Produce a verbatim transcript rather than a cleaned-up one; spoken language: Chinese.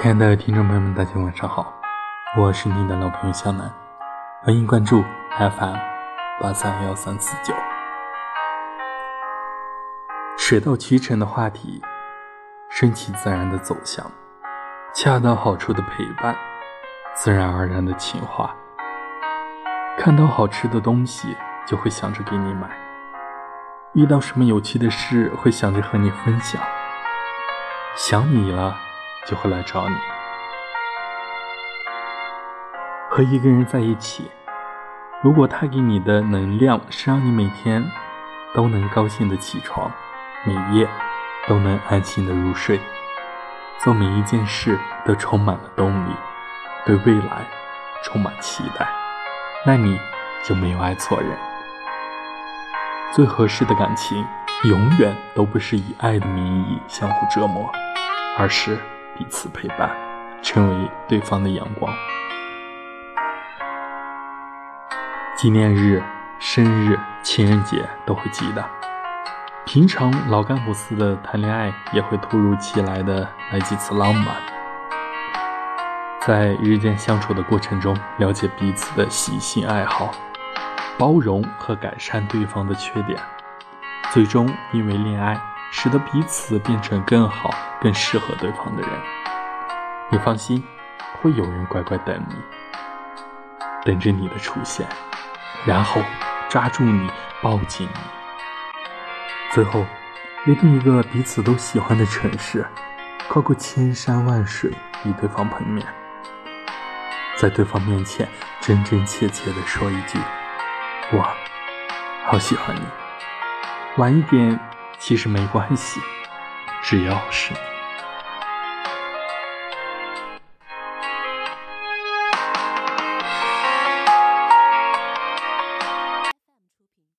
亲爱的听众朋友们，大家晚上好，我是你的老朋友小南，欢迎关注 F M 八三一三四九。水到渠成的话题，顺其自然的走向，恰到好处的陪伴，自然而然的情话。看到好吃的东西就会想着给你买，遇到什么有趣的事会想着和你分享，想你了就会来找你。和一个人在一起，如果他给你的能量是让你每天都能高兴的起床，每夜都能安心的入睡，做每一件事都充满了动力，对未来充满期待，那你就没有爱错人。最合适的感情永远都不是以爱的名义相互折磨，而是彼此陪伴，成为对方的阳光。纪念日、生日、情人节都会记得，平常老干部似的谈恋爱也会突如其来的来几次浪漫。在日渐相处的过程中，了解彼此的喜新爱好，包容和改善对方的缺点，最终因为恋爱使得彼此变成更好更适合对方的人。你放心，会有人乖乖等你，等着你的出现，然后抓住你，抱紧你。最后约定一个彼此都喜欢的城市，跨过千山万水与对方碰面，在对方面前真真切切地说一句，我好喜欢你。晚一点其实没关系，只要是你。